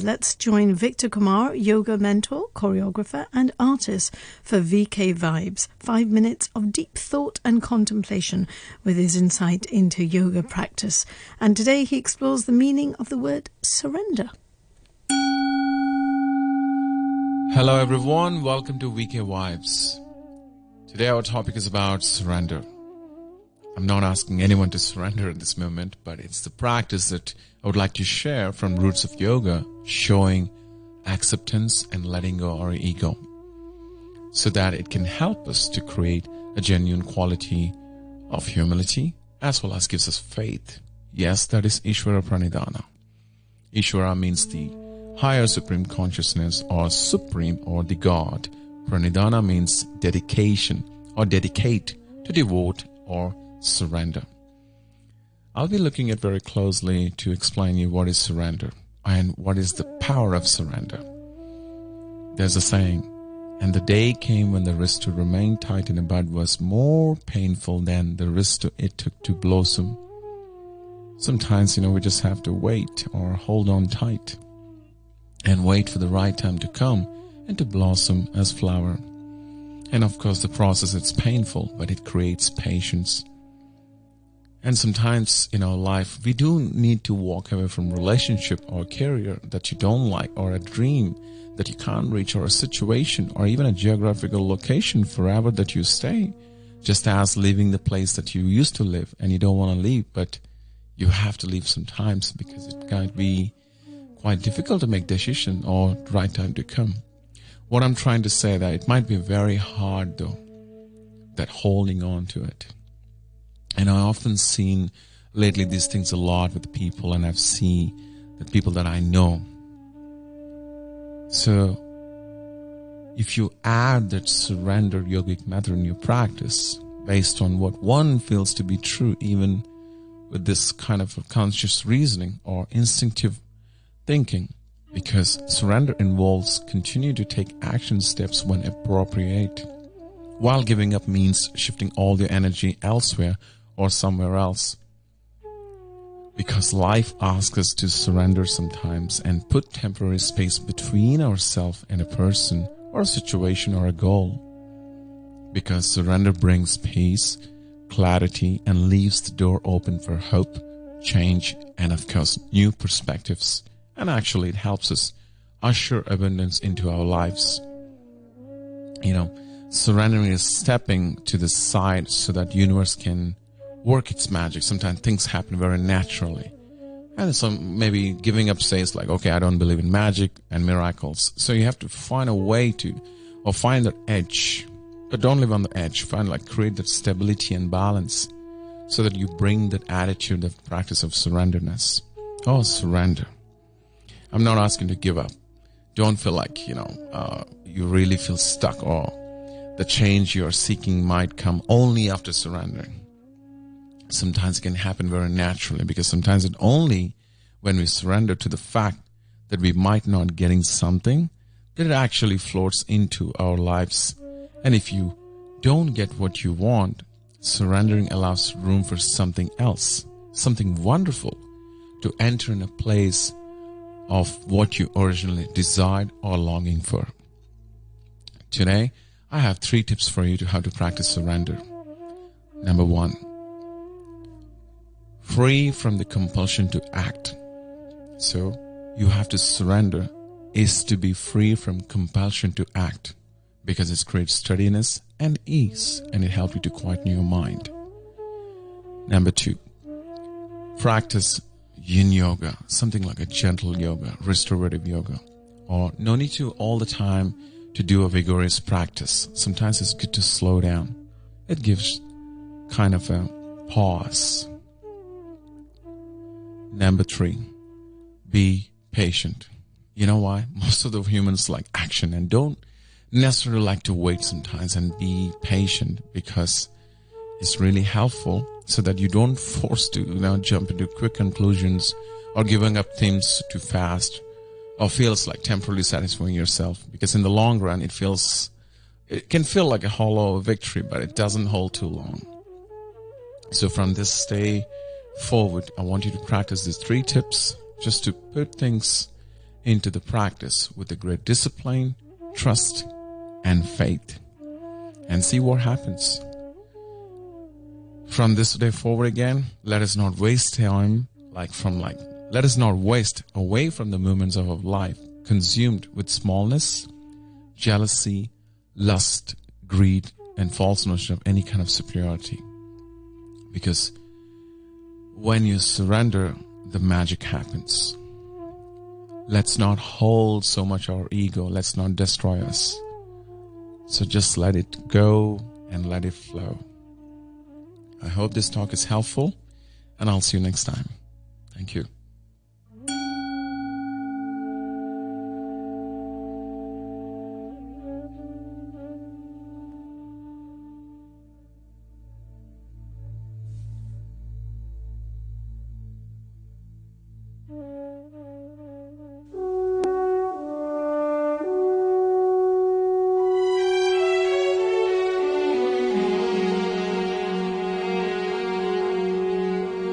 Let's join Victor Kumar, yoga mentor, choreographer and artist, for VK Vibes, 5 minutes of deep thought and contemplation with his insight into yoga practice. And today he explores the meaning of the word surrender. Hello everyone, welcome to VK Vibes. Today our topic is about surrender. I'm not asking anyone to surrender at this moment, but it's the practice that I would like to share from Roots of Yoga, showing acceptance and letting go our ego so that it can help us to create a genuine quality of humility as well as gives us faith. Yes, that is Ishwara Pranidhana. Ishwara means the higher supreme consciousness or supreme or the God. Pranidhana means dedication or dedicate, to devote or surrender. I'll be looking at very closely to explain you what is surrender and what is the power of surrender. There's a saying, and the day came when the wrist to remain tight in a bud was more painful than the wrist it took to blossom. Sometimes, we just have to wait or hold on tight and wait for the right time to come and to blossom as flower. And of course the process, it's painful, but it creates patience. And sometimes in our life, we do need to walk away from relationship or career that you don't like, or a dream that you can't reach, or a situation, or even a geographical location forever that you stay, just as leaving the place that you used to live and you don't want to leave, but you have to leave sometimes because it might be quite difficult to make decision or the right time to come. What I'm trying to say that it might be very hard though, that holding on to it. And I often seen lately these things a lot with people, and I've seen the people that I know. So if you add that surrender yogic method in your practice based on what one feels to be true, even with this kind of conscious reasoning or instinctive thinking, because surrender involves continue to take action steps when appropriate, while giving up means shifting all your energy elsewhere or somewhere else. Because life asks us to surrender sometimes and put temporary space between ourselves and a person or a situation or a goal. Because surrender brings peace, clarity, and leaves the door open for hope, change, and of course new perspectives. And actually it helps us usher abundance into our lives. Surrendering is stepping to the side so that universe can work its magic. Sometimes things happen very naturally. And some maybe giving up says like, okay, I don't believe in magic and miracles. So you have to find a way to, or find that edge. But don't live on the edge. Create that stability and balance so that you bring that attitude of practice of surrenderness. Oh, surrender. I'm not asking to give up. Don't feel like, you really feel stuck, or the change you are seeking might come only after surrendering. Sometimes it can happen very naturally, because sometimes it only when we surrender to the fact that we might not getting something, that it actually floats into our lives. And if you don't get what you want, surrendering allows room for something else, something wonderful, to enter in a place of what you originally desired or longing for. Today, I have 3 tips for you to how to practice surrender. Number 1, free from the compulsion to act. So you have to surrender is to be free from compulsion to act, because it creates steadiness and ease, and it helps you to quieten your mind. Number 2, practice yin yoga, something like a gentle yoga, restorative yoga, or no need to all the time to do a vigorous practice. Sometimes it's good to slow down. It gives kind of a pause. Number 3, be patient. You know why? Most of the humans like action and don't necessarily like to wait sometimes, and be patient because it's really helpful so that you don't force to jump into quick conclusions or giving up things too fast, or feels like temporarily satisfying yourself, because in the long run it can feel like a hollow victory, but it doesn't hold too long. So from this day forward, I want you to practice these 3 tips just to put things into the practice with a great discipline, trust, and faith, and see what happens. From this day forward again, let us not waste time let us not waste away from the movements of our life, consumed with smallness, jealousy, lust, greed, and false notion of any kind of superiority. Because when you surrender, the magic happens. Let's not hold so much our ego. Let's not destroy us. So just let it go and let it flow. I hope this talk is helpful, and I'll see you next time. Thank you.